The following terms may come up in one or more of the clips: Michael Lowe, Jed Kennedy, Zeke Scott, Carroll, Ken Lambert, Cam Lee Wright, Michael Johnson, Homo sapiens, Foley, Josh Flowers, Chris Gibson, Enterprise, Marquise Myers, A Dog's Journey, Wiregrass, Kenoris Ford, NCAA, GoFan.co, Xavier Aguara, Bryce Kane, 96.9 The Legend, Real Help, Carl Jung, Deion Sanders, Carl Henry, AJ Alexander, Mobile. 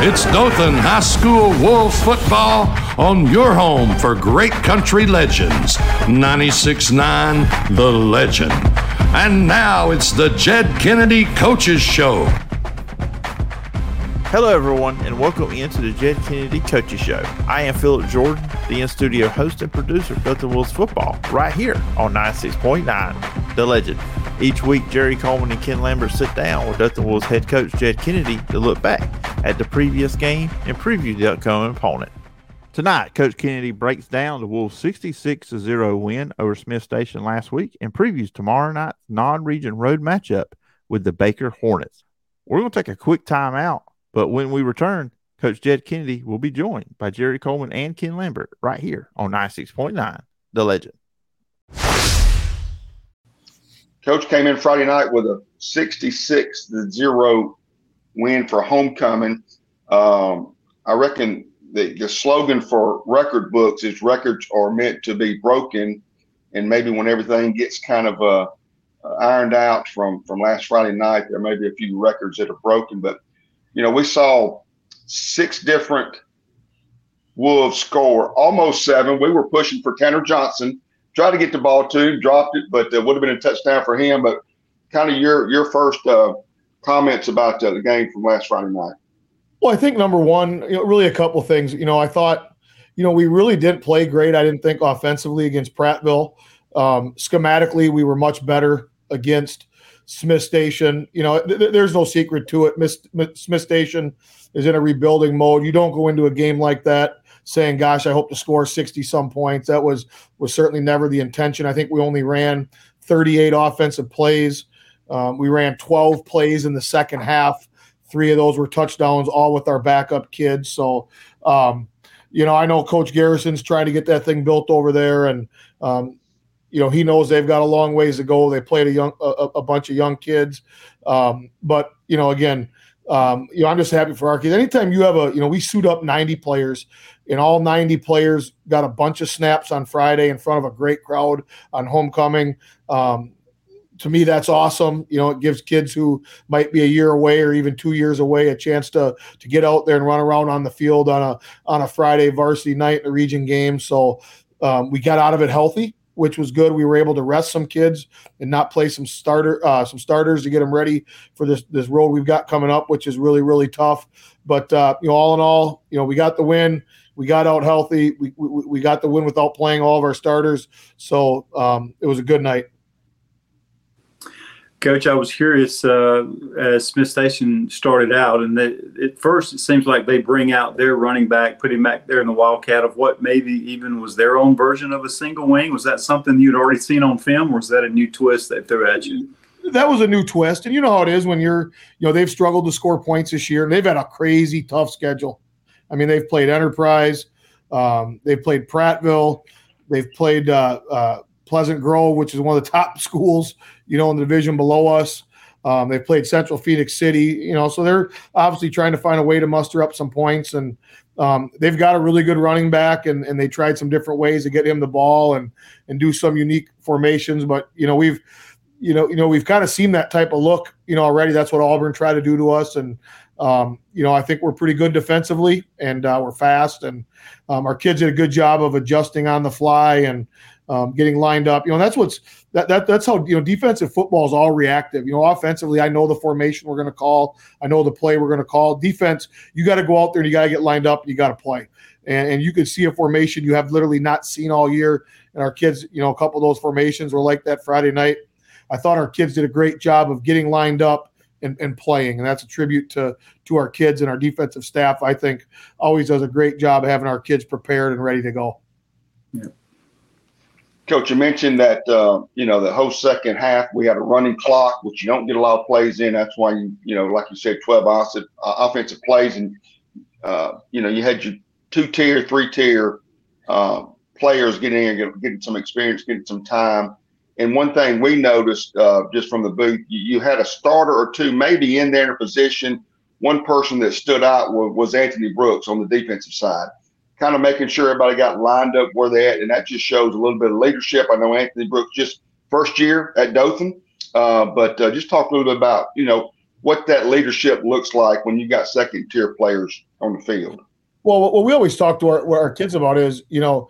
It's Dothan High School Wolves football on your home for great country legends, 96.9 The Legend. And now it's the Jed Kennedy Coaches Show. Hello, everyone, and welcome into the Jed Kennedy Coaches Show. I am Philip Jordan, the in-studio host and producer of Dothan Wolves football, right here on 96.9 The Legend. Each week, Jerry Coleman and Ken Lambert sit down with Dothan Wolves head coach Jed Kennedy to look back at the previous game and preview the upcoming opponent. Tonight, Coach Kennedy breaks down the Wolves' 66-0 win over Smiths Station last week and previews tomorrow night's non-region road matchup with the Baker Hornets. We're going to take a quick timeout, but when we return, Coach Jed Kennedy will be joined by Jerry Coleman and Ken Lambert right here on 96.9 The Legend. Coach came in Friday night with a 66-0 win for homecoming. I reckon the slogan for record books is records are meant to be broken, and maybe when everything gets kind of ironed out from last Friday night, there may be a few records that are broken. But, you know, we saw six different Wolves score, almost seven. We were pushing for Tanner Johnson. Tried to get the ball to him, dropped it, but it would have been a touchdown for him. But kind of your first comments about the game from last Friday night. Well, I think number one, really a couple of things. I thought, we really didn't play great. I didn't think offensively against Prattville. Schematically, we were much better against Smiths Station. There's no secret to it. Smiths Station is in a rebuilding mode. You don't go into a game like that saying, gosh, I hope to score 60-some points. That was certainly never the intention. I think we only ran 38 offensive plays. We ran 12 plays in the second half. 3 of those were touchdowns, all with our backup kids. So, I know Coach Garrison's trying to get that thing built over there, and, he knows they've got a long ways to go. They played a bunch of young kids. I'm just happy for our kids. Anytime you have we suit up 90 players, and all 90 players got a bunch of snaps on Friday in front of a great crowd on homecoming. To me, that's awesome. It gives kids who might be a year away or even 2 years away a chance to get out there and run around on the field on a Friday varsity night in a region game. So we got out of it healthy, which was good. We were able to rest some kids and not play some starters to get them ready for this road we've got coming up, which is really, really tough. But, all in all, we got the win. We got out healthy. We got the win without playing all of our starters. So it was a good night. Coach, I was curious as Smiths Station started out, and at first it seems like they bring out their running back, put him back there in the Wildcat of what maybe even was their own version of a single wing. Was that something you'd already seen on film, or was that a new twist they threw at you? That was a new twist, and you know how it is when they've struggled to score points this year, and they've had a crazy tough schedule. I mean, they've played Enterprise, they've played Prattville, they've played Pleasant Grove, which is one of the top schools, in the division below us. They've played Central Phoenix City, so they're obviously trying to find a way to muster up some points. And they've got a really good running back, and they tried some different ways to get him the ball and do some unique formations. But, we've kind of seen that type of look, already. That's what Auburn tried to do to us. And, I think we're pretty good defensively, and we're fast. And our kids did a good job of adjusting on the fly and getting lined up. That's that's how, defensive football is all reactive. Offensively, I know the formation we're going to call. I know the play we're going to call. Defense, you got to go out there and you got to get lined up. And you got to play. And you could see a formation you have literally not seen all year. And our kids, a couple of those formations were like that Friday night. I thought our kids did a great job of getting lined up and playing. And that's a tribute to our kids, and our defensive staff, I think, always does a great job of having our kids prepared and ready to go. Yeah. Coach, you mentioned that, the whole second half we had a running clock, which you don't get a lot of plays in. That's why, like you said, 12 offensive plays. And, you had your 2-tier, 3-tier players getting in, getting some experience, getting some time. And one thing we noticed just from the booth, you had a starter or two maybe in there in a position. One person that stood out was Anthony Brooks on the defensive side, kind of making sure everybody got lined up where they're at, and that just shows a little bit of leadership. I know Anthony Brooks just first year at Dothan, but just talk a little bit about, what that leadership looks like when you got second tier players on the field. Well, what we always talk to our kids about is, you know,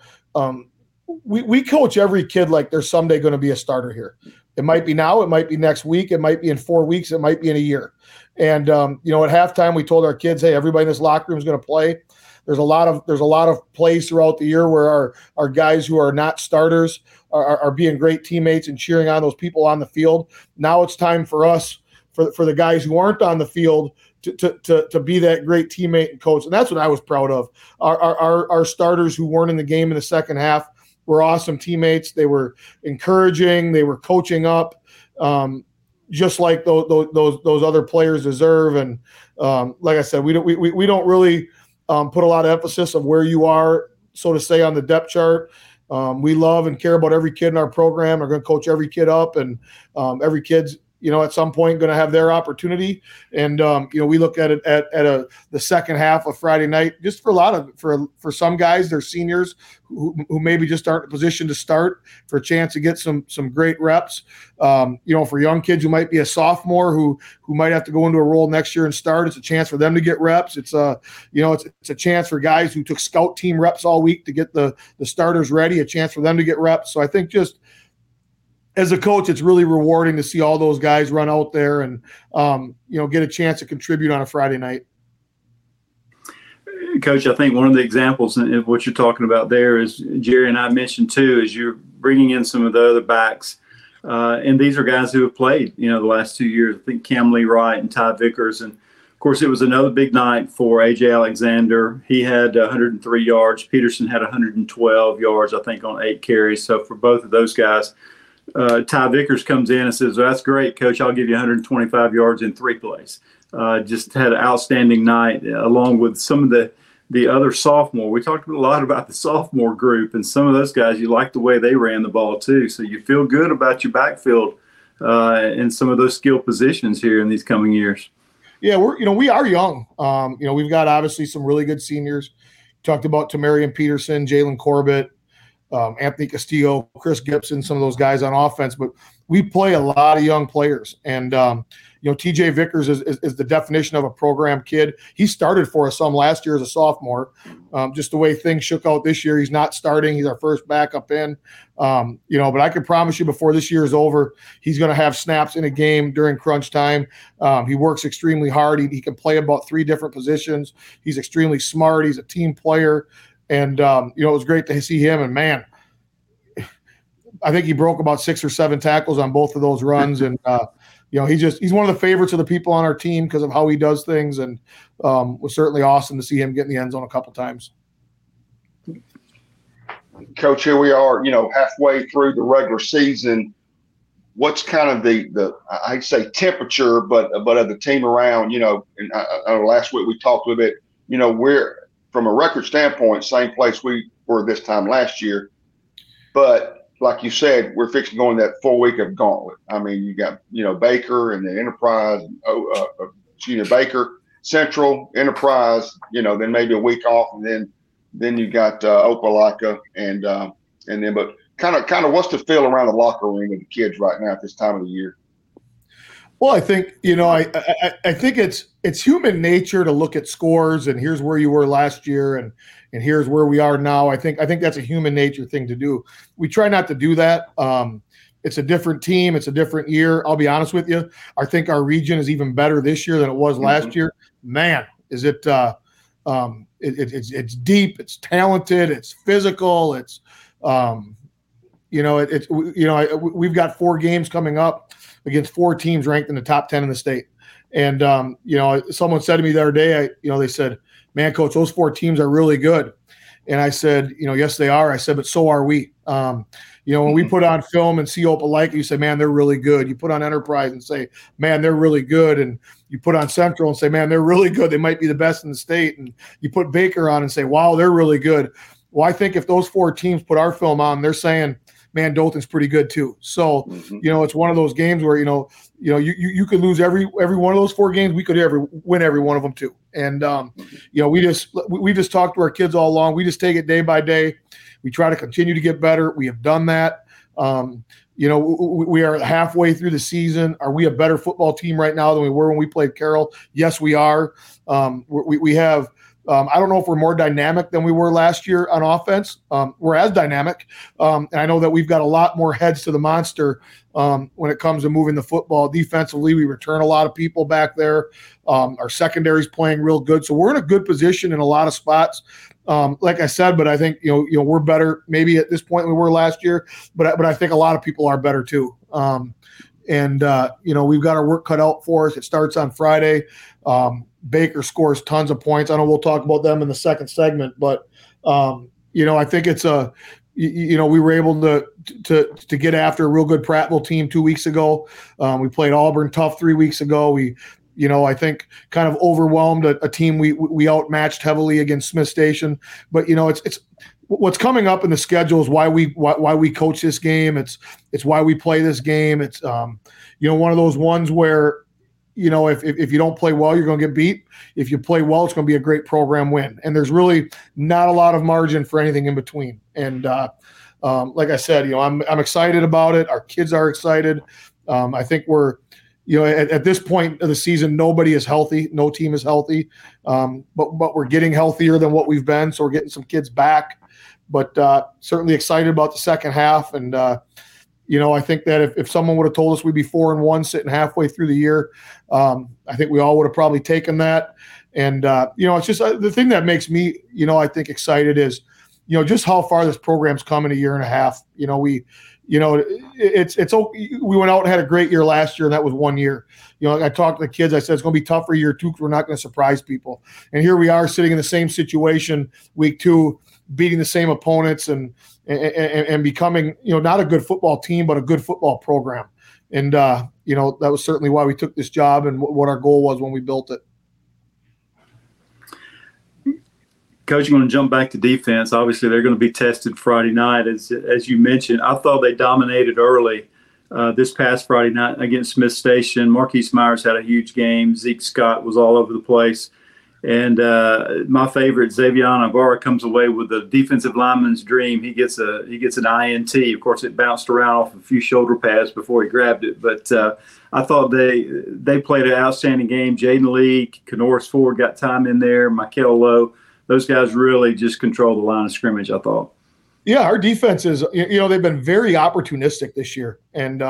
we coach every kid like they're someday going to be a starter here. It might be now, it might be next week, it might be in 4 weeks, it might be in a year. And you know, at halftime we told our kids, hey, everybody in this locker room is going to play. There's a lot of plays throughout the year where our guys who are not starters are being great teammates and cheering on those people on the field. Now it's time for us, for the guys who aren't on the field, to be that great teammate and coach. And that's what I was proud of. Our starters who weren't in the game in the second half were awesome teammates. They were encouraging. They were coaching up, just like those other players deserve. And like I said, we don't really put a lot of emphasis on where you are, so to say, on the depth chart. We love and care about every kid in our program. We're going to coach every kid up, and every kid's, you know, at some point going to have their opportunity. And you know, we look at it at the second half of Friday night, just for some guys, they're seniors who maybe just aren't in a position to start, for a chance to get some great reps. You know, for young kids who might be a sophomore who might have to go into a role next year and start, it's a chance for them to get reps. It's a, you know, it's a chance for guys who took scout team reps all week to get the starters ready, a chance for them to get reps. So I think just as a coach, it's really rewarding to see all those guys run out there and, you know, get a chance to contribute on a Friday night. Coach, I think one of the examples of what you're talking about there is, Jerry and I mentioned too, is you're bringing in some of the other backs. And these are guys who have played, you know, the last 2 years. I think Cam Lee Wright and Ty Vickers. And, of course, it was another big night for AJ Alexander. He had 103 yards. Peterson had 112 yards, I think, on 8 carries. So for both of those guys, Ty Vickers comes in and says, well, that's great, Coach. I'll give you 125 yards in 3 plays. Just had an outstanding night, along with some of the other sophomore. We talked a lot about the sophomore group, and some of those guys, you like the way they ran the ball too. So you feel good about your backfield in some of those skill positions here in these coming years. Yeah, we are young. You know, we've got obviously some really good seniors. Talked about Tamarian Peterson, Jalen Corbett, Anthony Castillo, Chris Gibson, some of those guys on offense, but we play a lot of young players. And, you know, TJ Vickers is the definition of a program kid. He started for us some last year as a sophomore. Just the way things shook out this year, he's not starting. He's our first backup in. You know, but I can promise you, before this year is over, he's going to have snaps in a game during crunch time. He works extremely hard. He can play about 3 different positions. He's extremely smart. He's a team player. And, you know, it was great to see him. And, man, I think he broke about 6 or 7 tackles on both of those runs. And, you know, he's one of the favorites of the people on our team because of how he does things. And was certainly awesome to see him get in the end zone a couple times. Coach, here we are, you know, halfway through the regular season. What's kind of the I'd say temperature, but of the team around, you know, and I know last week we talked a little bit, you know, we're, from a record standpoint, same place we were this time last year. But like you said, we're fixing going that full week of gauntlet. I mean, you got, you know, Baker and the Enterprise, Baker, Central, Enterprise, you know, then maybe a week off, and then you got Opelika, and then, but kind of what's the feel around the locker room with the kids right now at this time of the year? Well, I think, you know, I think it's human nature to look at scores and here's where you were last year and here's where we are now. I think that's a human nature thing to do. We try not to do that. It's a different team. It's a different year. I'll be honest with you. I think our region is even better this year than it was last year. Man, is it it's deep. It's talented. It's physical. It's we've got 4 games coming up against 4 teams ranked in the top 10 in the state. And, you know, someone said to me the other day, they said, man, Coach, those 4 teams are really good. And I said, you know, yes, they are. I said, but so are we. You know, when we put on film and see Opelika, you say, man, they're really good. You put on Enterprise and say, man, they're really good. And you put on Central and say, man, they're really good. They might be the best in the state. And you put Baker on and say, wow, they're really good. Well, I think if those 4 teams put our film on, they're saying, man, Dothan's pretty good too. So, you know, it's one of those games where, you could lose every one of those 4 games. We could win every one of them too. And, you know, we just talk to our kids all along. We just take it day by day. We try to continue to get better. We have done that. You know, we are halfway through the season. Are we a better football team right now than we were when we played Carroll? Yes, we are. We have I don't know if we're more dynamic than we were last year on offense. We're as dynamic. And I know that we've got a lot more heads to the monster when it comes to moving the football. Defensively, we return a lot of people back there. Our secondary is playing real good. So we're in a good position in a lot of spots. Like I said, but I think, you know, we're better maybe at this point than we were last year, but I think a lot of people are better too. You know, we've got our work cut out for us. It starts on Friday. Baker scores tons of points. I know we'll talk about them in the second segment, but, you know, I think it's a – you know, we were able to get after a real good Prattville team 2 weeks ago. We played Auburn tough 3 weeks ago. We – you know, I think kind of overwhelmed a team we outmatched heavily against Smiths Station. But you know, it's what's coming up in the schedule is why we coach this game. It's why we play this game. It's you know, one of those ones where, you know, if you don't play well, you're going to get beat. If you play well, it's going to be a great program win. And there's really not a lot of margin for anything in between. And like I said, you know, I'm excited about it. Our kids are excited. I think we're. You know, at this point of the season, nobody is healthy. No team is healthy, but we're getting healthier than what we've been. So we're getting some kids back, but certainly excited about the second half. And you know, I think that if someone would have told us we'd be 4-1 sitting halfway through the year, I think we all would have probably taken that. And you know, it's just the thing that makes me, you know, I think excited is, you know, just how far this program's come in a year and a half. You know, it's we went out and had a great year last year, and that was 1 year. You know, I talked to the kids. I said it's going to be tough for year two because we're not going to surprise people. And here we are sitting in the same situation week two, beating the same opponents and becoming, you know, not a good football team but a good football program. And you know, that was certainly why we took this job and what our goal was when we built it. Coach, you're going to jump back to defense. Obviously, they're going to be tested Friday night, as you mentioned. I thought they dominated early this past Friday night against Smiths Station. Marquise Myers had a huge game. Zeke Scott was all over the place. And my favorite, Xavier Aguara, comes away with the defensive lineman's dream. He gets an INT. Of course, it bounced around off a few shoulder pads before he grabbed it. But I thought they played an outstanding game. Jaden Lee, Kenoris Ford got time in there. Michael Lowe. Those guys really just control the line of scrimmage, I thought. Yeah, our defense is, you know, they've been very opportunistic this year and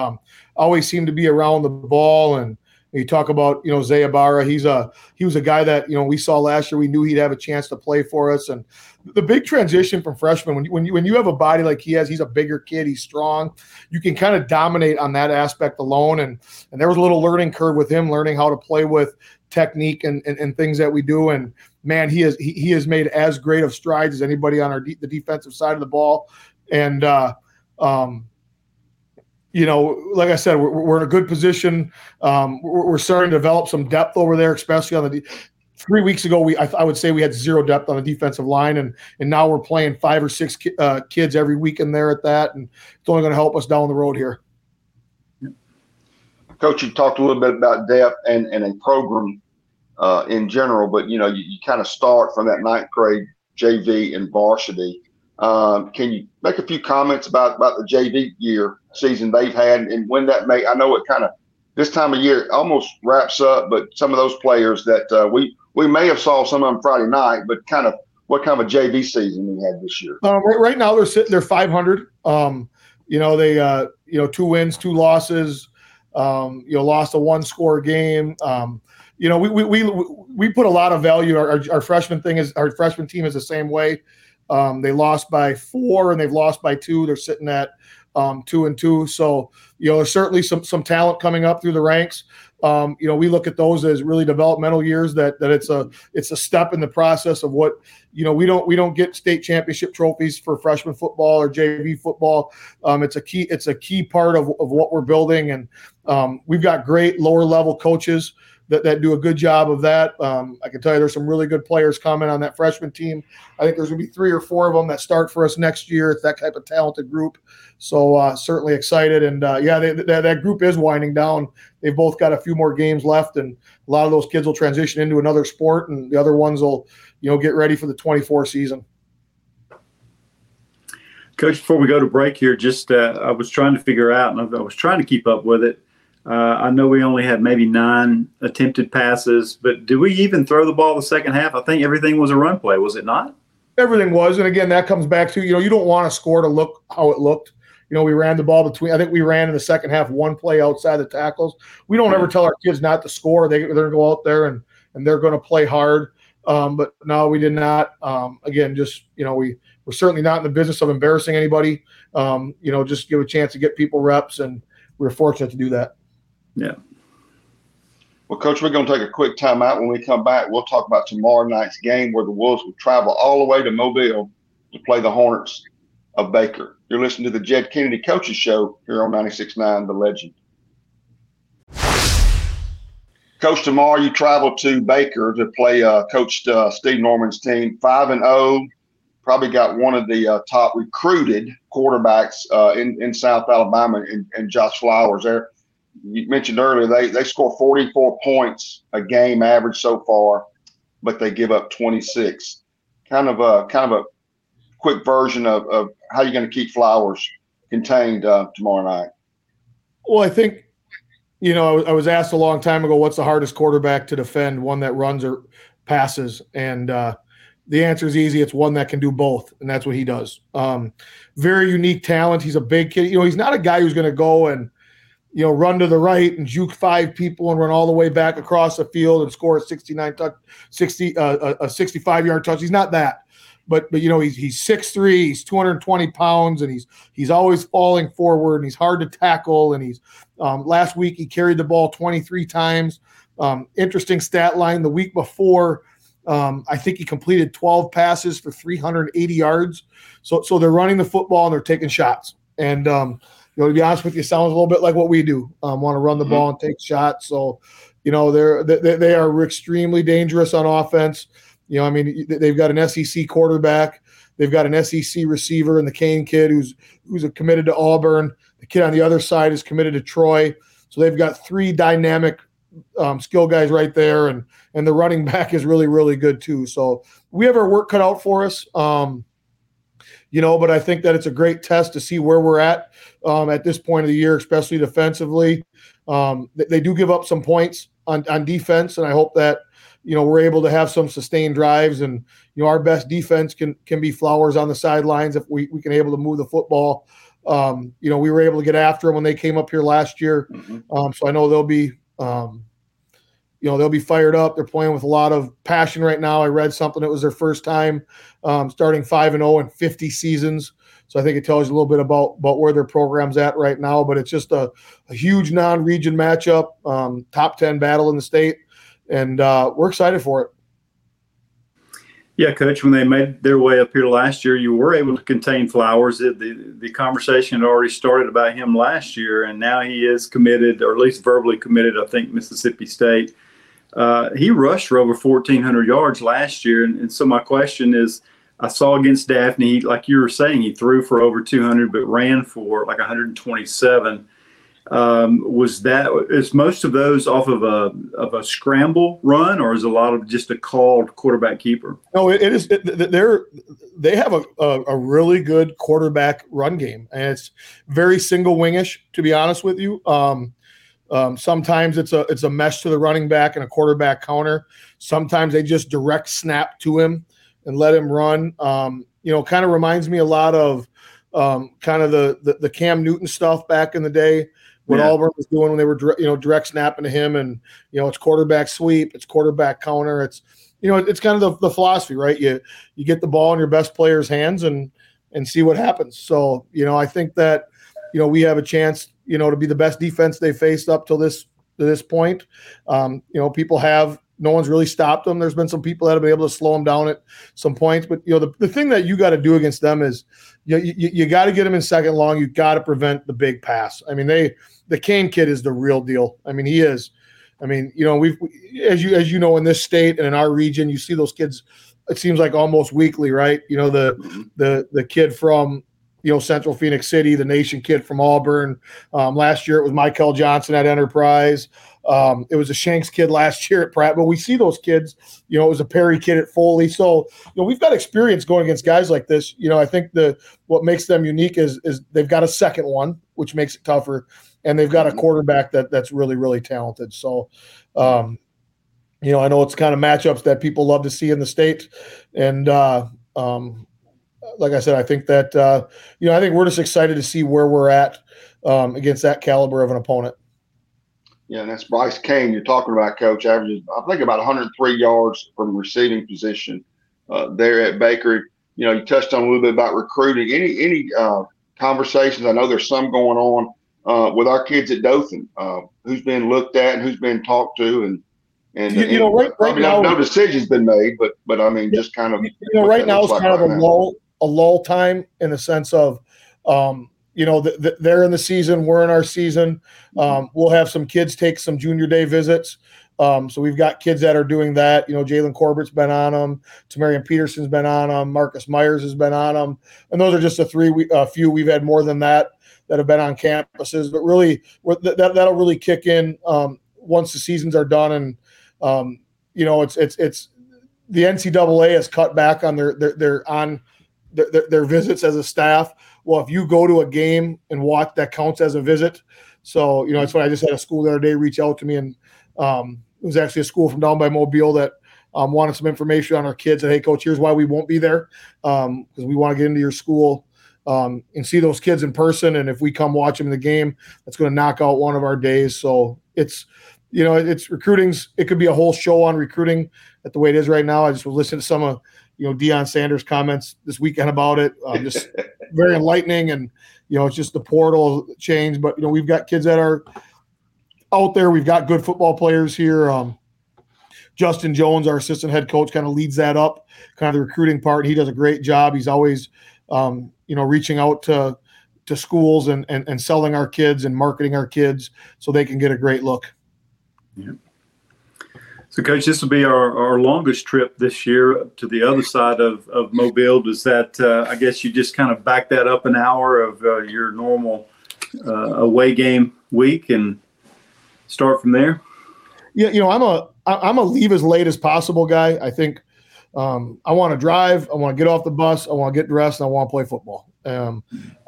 always seem to be around the ball. And you talk about, you know, Xavier Aguara, he was a guy that, you know, we saw last year. We knew he'd have a chance to play for us. And the big transition from freshman, when you have a body like he has, he's a bigger kid, he's strong. You can kind of dominate on that aspect alone. And there was a little learning curve with him, learning how to play with technique and things that we do. And man, he has made as great of strides as anybody on the defensive side of the ball. And you know, like I said, we're in a good position. We're starting to develop some depth over there, especially on the 3 weeks ago. I would say we had zero depth on the defensive line, and now we're playing 5 or 6 kids every week in there at that, and it's only going to help us down the road here. Coach, you talked a little bit about depth and a program in general, but, you know, you kind of start from that 9th grade JV and varsity. Can you make a few comments about the JV year season they've had and when that may – I know it kind of – this time of year almost wraps up, but some of those players that we may have saw some of them Friday night, but kind of what kind of a JV season we had this year? Right now they're 500. You know, they you know, 2 wins, 2 losses. You know, lost a 1-score game. You know, we put a lot of value. Our freshman thing is our freshman team is the same way. They lost by 4 and they've lost by 2. They're sitting at 2-2. So, you know, there's certainly some talent coming up through the ranks. You know, we look at those as really developmental years that it's a step in the process of what, you know, we don't get state championship trophies for freshman football or JV football. It's a key part of what we're building. And we've got great lower level coaches that do a good job of that. I can tell you there's some really good players coming on that freshman team. I think there's going to be 3 or 4 of them that start for us next year. It's that type of talented group. So certainly excited. And, yeah, that group is winding down. They've both got a few more games left, and a lot of those kids will transition into another sport, and the other ones will, you know, get ready for the 24 season. Coach, before we go to break here, just I was trying to figure out, and I was trying to keep up with it. I know we only had maybe 9 attempted passes, but did we even throw the ball the second half? I think everything was a run play, was it not? Everything was, and again, that comes back to, you don't want a score to look how it looked. We ran the ball between – I think we ran in the second half 1 play outside the tackles. We don't ever tell our kids not to score. They're going to go out there and they're going to play hard. But no, we did not. Again, just, we're certainly not in the business of embarrassing anybody. Just give a chance to get people reps, and we were fortunate to do that. Yeah. Well, Coach, we're going to take a quick timeout. When we come back, we'll talk about tomorrow night's game where the Wolves will travel all the way to Mobile to play the Hornets of Baker. You're listening to the Jed Kennedy Coaches Show here on 96.9 The Legend. Coach, tomorrow you travel to Baker to play Coach Steve Norman's team, 5-0. Probably got one of the top recruited quarterbacks in South Alabama and Josh Flowers there. You mentioned earlier they score 44 points a game average so far, but they give up 26. Kind of a quick version of how you're going to keep Flowers contained tomorrow night. Well, I think I was asked a long time ago, what's the hardest quarterback to defend, one that runs or passes? And the answer is easy. It's one that can do both, and that's what he does. Very unique talent. He's a big kid. He's not a guy who's going to go and run to the right and juke 5 people and run all the way back across the field and score a 65-yard touch. He's not that. But he's 6'3", he's 220 pounds, and he's always falling forward, and he's hard to tackle. And he's last week he carried the ball 23 times. Interesting stat line. The week before, I think he completed 12 passes for 380 yards. So they're running the football and they're taking shots. And to be honest with you, it sounds a little bit like what we do. Want to run the ball and take shots. So, they are extremely dangerous on offense. They've got an SEC quarterback. They've got an SEC receiver in the Kane kid who's committed to Auburn. The kid on the other side is committed to Troy. So they've got 3 dynamic skill guys right there, and the running back is really, really good too. So we have our work cut out for us. But I think that it's a great test to see where we're at this point of the year, especially defensively. They do give up some points on defense, and I hope that, we're able to have some sustained drives. And, our best defense can be Flowers on the sidelines if we can able to move the football. We were able to get after them when they came up here last year. So I know they'll be they'll be fired up. They're playing with a lot of passion right now. I read something. It was their first time starting 5-0 in 50 seasons. So I think it tells you a little bit about where their program's at right now. But it's just a huge non-region matchup, top 10 battle in the state. And we're excited for it. Yeah, Coach, when they made their way up here last year, you were able to contain Flowers. The conversation had already started about him last year, and now he is committed, or at least verbally committed, I think, Mississippi State. He rushed for over 1,400 yards last year, and so my question is, I saw against Daphne, like you were saying, he threw for over 200 but ran for like 127. Is most of those off of a scramble run, or is a lot of just a called quarterback keeper? No, it is. They have a really good quarterback run game, and it's very single wingish, to be honest with you. Sometimes it's a mesh to the running back and a quarterback counter. Sometimes they just direct snap to him and let him run. Kind of reminds me a lot of kind of the Cam Newton stuff back in the day. What Auburn was doing when they were, direct snapping to him, and it's quarterback sweep, it's quarterback counter, it's it's kind of the philosophy, right? You get the ball in your best player's hands and see what happens. So I think that we have a chance to be the best defense they faced up till this point. People have no one's really stopped them. There's been some people that have been able to slow them down at some points, but the thing that you got to do against them is you got to get them in second long. You got to prevent the big pass. I mean, the Kane kid is the real deal. I mean, he is. I mean, as you know, in this state and in our region, you see those kids, it seems like almost weekly, right? The kid from, Central Phoenix City, the nation kid from Auburn. Last year it was Michael Johnson at Enterprise. It was a Shanks kid last year at Prattville, but we see those kids, you know, it was a Perry kid at Foley. So, you know, we've got experience going against guys like this. You know, I think what makes them unique is they've got a second one, which makes it tougher. And they've got a quarterback that's really, really talented. So, you know, I know it's kind of matchups that people love to see in the state. And, like I said, I think that, you know, I think we're just excited to see where we're at against that caliber of an opponent. Yeah, and that's Bryce Kane you're talking about, Coach. Averages, I think, about 103 yards from receiving position there at Baker. You know, you touched on a little bit about recruiting. Any conversations? I know there's some going on with our kids at Dothan, who's been looked at and who's been talked to, and no decision's been made, but I mean, just kind of, you know, right now is kind of a lull time in the sense of, you know, they're in the season, we're in our season. We'll have some kids take some junior day visits. So we've got kids that are doing that. You know, Jalen Corbett's been on them. Tamarian Peterson's been on them. Marquise Myers has been on them. And those are just a few. We've had more than that have been on campuses, but really that'll really kick in once the seasons are done. And, you know, it's the NCAA has cut back on their visits as a staff. Well, if you go to a game and watch, that counts as a visit. So, you know, that's why I just had a school the other day reach out to me, and it was actually a school from down by Mobile that wanted some information on our kids. And, hey, Coach, here's why we won't be there, because we want to get into your school and see those kids in person. And if we come watch them in the game, that's going to knock out one of our days. So it's – you know, it's recruiting's. It could be a whole show on recruiting at the way it is right now. I just was listening to some of, you know, Deion Sanders' comments this weekend about it. Just very enlightening, and you know, it's just the portal change. But you know, we've got kids that are out there. We've got good football players here. Justin Jones, our assistant head coach, kind of leads that up, kind of the recruiting part. He does a great job. He's always, you know, reaching out to schools and selling our kids and marketing our kids so they can get a great look. Yeah. So, Coach, this will be our longest trip this year to the other side of Mobile. Does that, I guess you just kind of back that up an hour of your normal away game week and start from there? Yeah, you know, I'm a leave as late as possible guy. I think I want to drive. I want to get off the bus. I want to get dressed. And I want to play football. I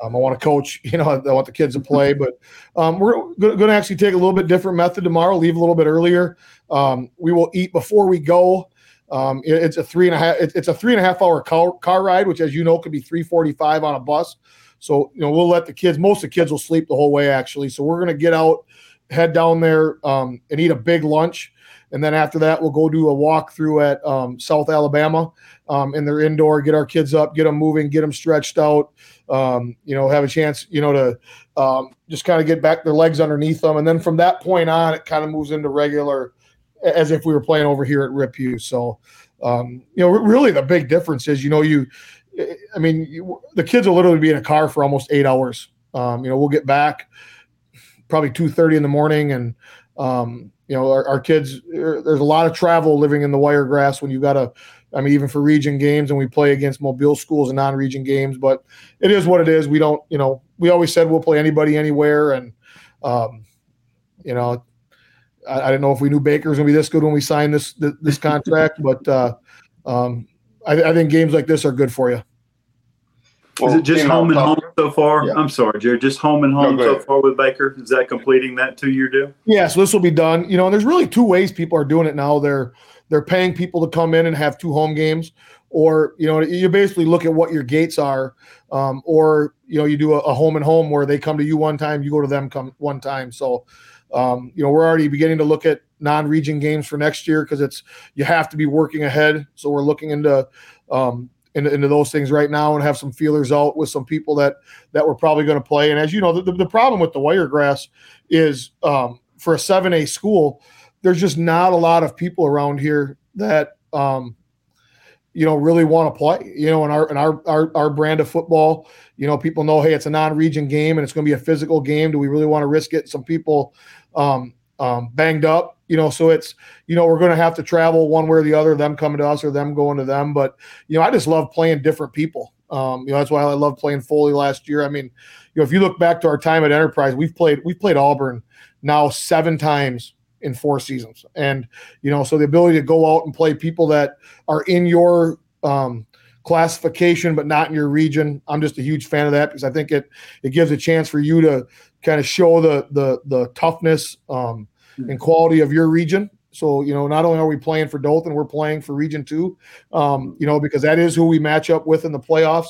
want to coach, you know, I want the kids to play, but we're going to actually take a little bit different method tomorrow, leave a little bit earlier. We will eat before we go. It's a 3.5 hour car ride, which, as you know, could be 3:45 on a bus. So, you know, we'll let the kids, most of the kids will sleep the whole way actually. So we're going to get out, head down there and eat a big lunch. And then after that, we'll go do a walkthrough at South Alabama in their indoor, get our kids up, get them moving, get them stretched out, you know, have a chance, you know, to just kind of get back their legs underneath them. And then from that point on, it kind of moves into regular as if we were playing over here at Rip U. So, you know, really the big difference is, you know, the kids will literally be in a car for almost 8 hours. You know, we'll get back probably 2:30 in the morning and, you know, our kids, there's a lot of travel living in the Wiregrass when you've got even for region games, and we play against Mobile schools and non-region games, but it is what it is. We don't, you know, we always said we'll play anybody anywhere. And, you know, I didn't know if we knew Baker was going to be this good when we signed this contract, but I think games like this are good for you. Well, is it just home and home so far? Yeah. I'm sorry, Jared. Just home and home so far with Baker? Is that completing that 2-year deal? Yeah, so this will be done. You know, and there's really two ways people are doing it now. They're paying people to come in and have 2 home games, or, you know, you basically look at what your gates are, or, you know, you do a home and home where they come to you one time, you go to them come one time. So, you know, we're already beginning to look at non-region games for next year because you have to be working ahead. So we're looking into those things right now and have some feelers out with some people that we're probably going to play. And as you know, the problem with the Wiregrass is for a 7A school, there's just not a lot of people around here that, you know, really want to play, you know, in our brand of football. You know, people know, hey, it's a non-region game and it's going to be a physical game. Do we really want to risk it? Some people banged up. You know, so it's, you know, we're going to have to travel one way or the other, them coming to us or them going to them. But, you know, I just love playing different people. You know, that's why I love playing Foley last year. I mean, you know, if you look back to our time at Enterprise, we've played Auburn now 7 times in four seasons. And, you know, so the ability to go out and play people that are in your classification but not in your region, I'm just a huge fan of that because I think it gives a chance for you to kind of show the toughness and quality of your region. So, you know, not only are we playing for Dothan, we're playing for Region 2, you know, because that is who we match up with in the playoffs.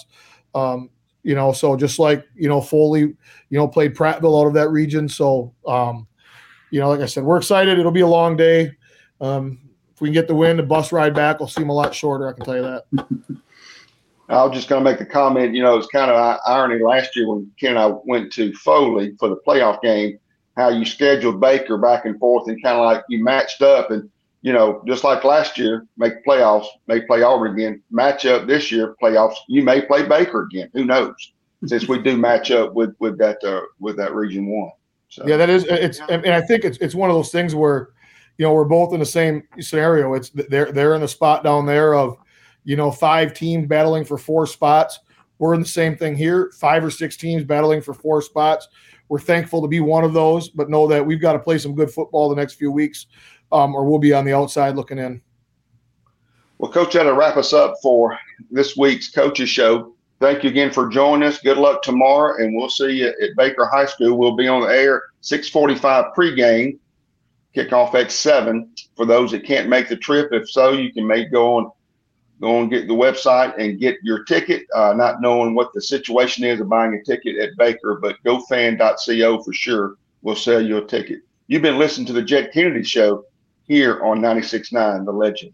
You know, so just like, you know, Foley, you know, played Prattville out of that region. So, you know, like I said, we're excited. It'll be a long day. If we can get the win, the bus ride back will seem a lot shorter, I can tell you that. I was just going to make the comment, you know, it's kind of irony last year when Ken and I went to Foley for the playoff game, how you scheduled Baker back and forth and kind of like you matched up and, you know, just like last year, make playoffs, may play Auburn again, match up this year, playoffs, you may play Baker again. Who knows? Since we do match up with that Region 1. So. Yeah, that is. And I think it's one of those things where, you know, we're both in the same scenario. It's they're in the spot down there of, you know, 5 teams battling for 4 spots. We're in the same thing here, 5 or 6 teams battling for 4 spots. We're thankful to be one of those, but know that we've got to play some good football the next few weeks, or we'll be on the outside looking in. Well, Coach, that'll wrap us up for this week's Coaches Show. Thank you again for joining us. Good luck tomorrow, and we'll see you at Baker High School. We'll be on the air 6:45 pregame, kickoff at 7. For those that can't make the trip, if so, you can go on get the website and get your ticket, not knowing what the situation is of buying a ticket at Baker, but gofan.co for sure will sell you a ticket. You've been listening to the Jed Kennedy Show here on 96.9 The Legend.